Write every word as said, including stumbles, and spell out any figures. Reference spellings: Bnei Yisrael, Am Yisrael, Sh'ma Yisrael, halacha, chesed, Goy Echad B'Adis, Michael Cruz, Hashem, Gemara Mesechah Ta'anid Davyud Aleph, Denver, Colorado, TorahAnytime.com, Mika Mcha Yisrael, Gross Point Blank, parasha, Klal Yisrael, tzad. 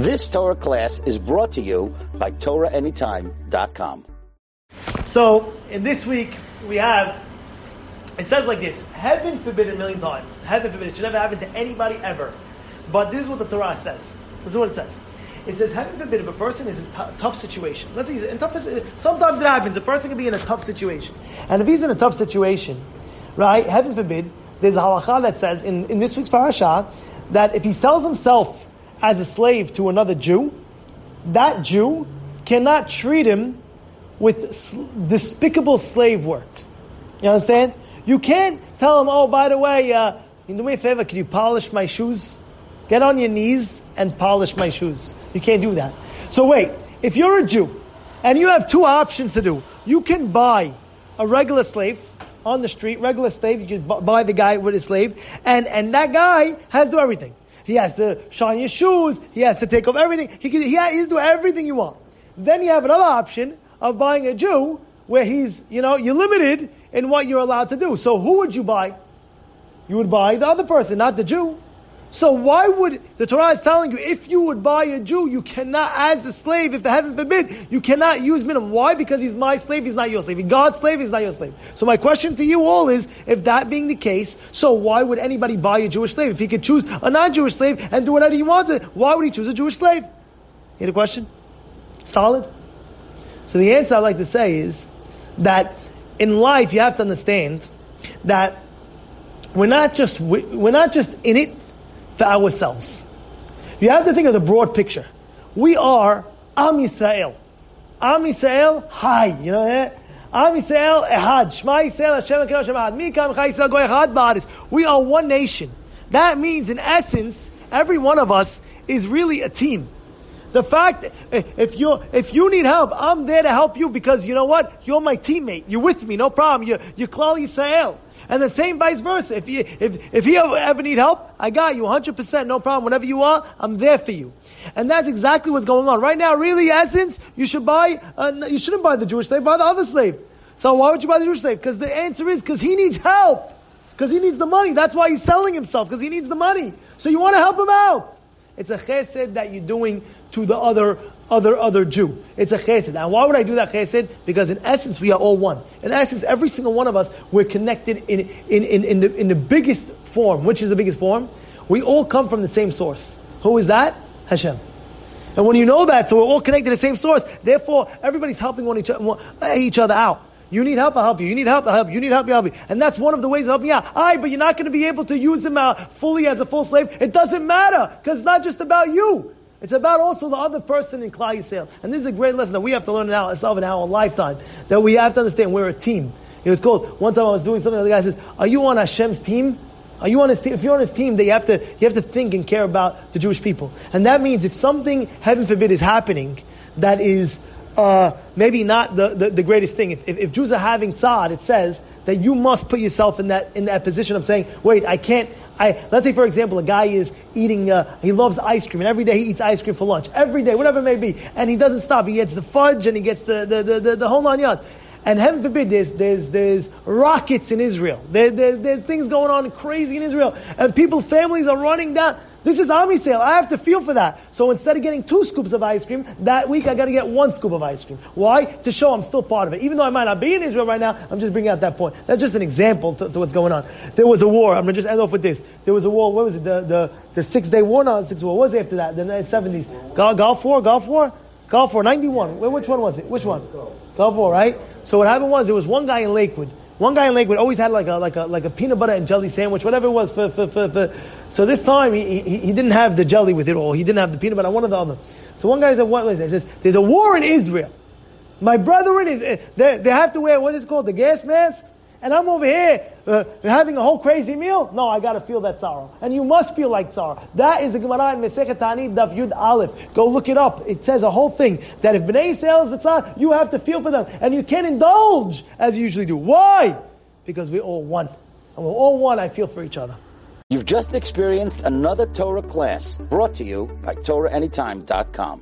This Torah class is brought to you by Torah Anytime dot com. So, in this week, we have, it says like this, heaven forbid a million times. Heaven forbid, it should never happen to anybody ever. But this is what the Torah says. This is what it says. It says, heaven forbid, if a person is in a t- tough situation. Let's say he's in tough, sometimes it happens. A person can be in a tough situation. And if he's in a tough situation, right, heaven forbid, there's a halacha that says in, in this week's parasha that if he sells himself as a slave to another Jew, that Jew cannot treat him with sl- despicable slave work. You understand? You can't tell him, oh, by the way, uh, can you do me a favor, can you polish my shoes? Get on your knees and polish my shoes. You can't do that. So wait, if you're a Jew and you have two options to do, you can buy a regular slave on the street, regular slave, you can buy the guy with his slave, and, and that guy has to do everything. He has to shine your shoes, he has to take off everything, he can, he has to do everything you want. Then you have another option of buying a Jew where he's, you know, you're limited in what you're allowed to do. So who would you buy? You would buy the other person, not the Jew. So why would, the Torah is telling you, if you would buy a Jew, you cannot, as a slave, if heaven forbid, you cannot use minimum. Why? Because he's my slave, he's not your slave. He's God's slave, he's not your slave. So my question to you all is, if that being the case, so why would anybody buy a Jewish slave? If he could choose a non-Jewish slave and do whatever he wants, why would he choose a Jewish slave? You had a question? Solid? So the answer I'd like to say is that in life you have to understand that we're not just we're not just in it for ourselves. You have to think of the broad picture. We are Am Yisrael. Am Yisrael, hi. You know that? Am Yisrael, Echad. Sh'ma Yisrael, Hashem, Ekad, Hashem, Echad. Mika Mcha Yisrael, Goy Echad B'Adis. We are one nation. That means, in essence, every one of us is really a team. The fact, if you if you need help, I'm there to help you because, you know what? You're my teammate. You're with me, no problem. You're, you're Klal Yisrael. And the same vice versa. If you if if you ever need help, I got you one hundred percent, no problem. Whenever you are, I'm there for you. And that's exactly what's going on right now. Really, essence, you should buy. Uh, you shouldn't buy the Jewish slave. Buy the other slave. So why would you buy the Jewish slave? Because the answer is because he needs help. Because he needs the money. That's why he's selling himself. Because he needs the money. So you want to help him out. It's a chesed that you're doing to the other other other Jew. It's a chesed. And why would I do that chesed? Because in essence, we are all one. In essence, every single one of us, we're connected in in in, in, the, in the biggest form. Which is the biggest form? We all come from the same source. Who is that? Hashem. And when you know that, so we're all connected to the same source, therefore, everybody's helping one each, one, each other out. You need help, I'll help you. You need help, I'll help you. You need help, I'll help you. And that's one of the ways of helping out. All right, but you're not going to be able to use him uh, fully as a full slave. It doesn't matter, because it's not just about you. It's about also the other person in Klal Yisrael. And this is a great lesson that we have to learn now, ourselves in our lifetime, that we have to understand we're a team. It was called, one time I was doing something, and the guy says, are you on Hashem's team? Are you on his team? If you're on his team, then you have to you have to think and care about the Jewish people. And that means if something, heaven forbid, is happening, that is Uh, maybe not the, the, the greatest thing. If, if, if Jews are having tzad, it says that you must put yourself in that in that position of saying, wait, I can't. I let's say, for example, a guy is eating, uh, he loves ice cream, and every day he eats ice cream for lunch. Every day, whatever it may be. And he doesn't stop. He gets the fudge, and he gets the, the, the, the, the whole nine yards. And heaven forbid, there's, there's, there's rockets in Israel. There, there, there are things going on crazy in Israel. And people, families are running down. This is Am Yisrael. I have to feel for that. So instead of getting two scoops of ice cream, that week I got to get one scoop of ice cream. Why? To show I'm still part of it. Even though I might not be in Israel right now, I'm just bringing out that point. That's just an example to, to what's going on. There was a war. I'm going to just end off with this. There was a war. What was it? The the, the six-day war? No, the six war. What was it after that? The seventies. Gulf, Gulf War? Gulf War? Gulf War. ninety-one. Which one was it? Which one? Gulf War, right? So what happened was there was one guy in Lakewood. One guy in Lakewood always had like a like a like a peanut butter and jelly sandwich, whatever it was. For, for, for, for. So this time he, he he didn't have the jelly with it, or he didn't have the peanut butter, one or the other. So one guy said, "What was that?" He says, "There's a war in Israel. My brethren is they they have to wear what is called the gas masks, and I'm over here uh, having a whole crazy meal. No, I got to feel that sorrow, and you must feel like sorrow." That is the Gemara Mesechah Ta'anid Davyud Aleph. Go look it up. It says a whole thing that if Bnei Yisrael is b'tzad, you have to feel for them, and you can't indulge as you usually do. Why? Because we're all one, and we're all one. I feel for each other. You've just experienced another Torah class brought to you by Torah Anytime dot com.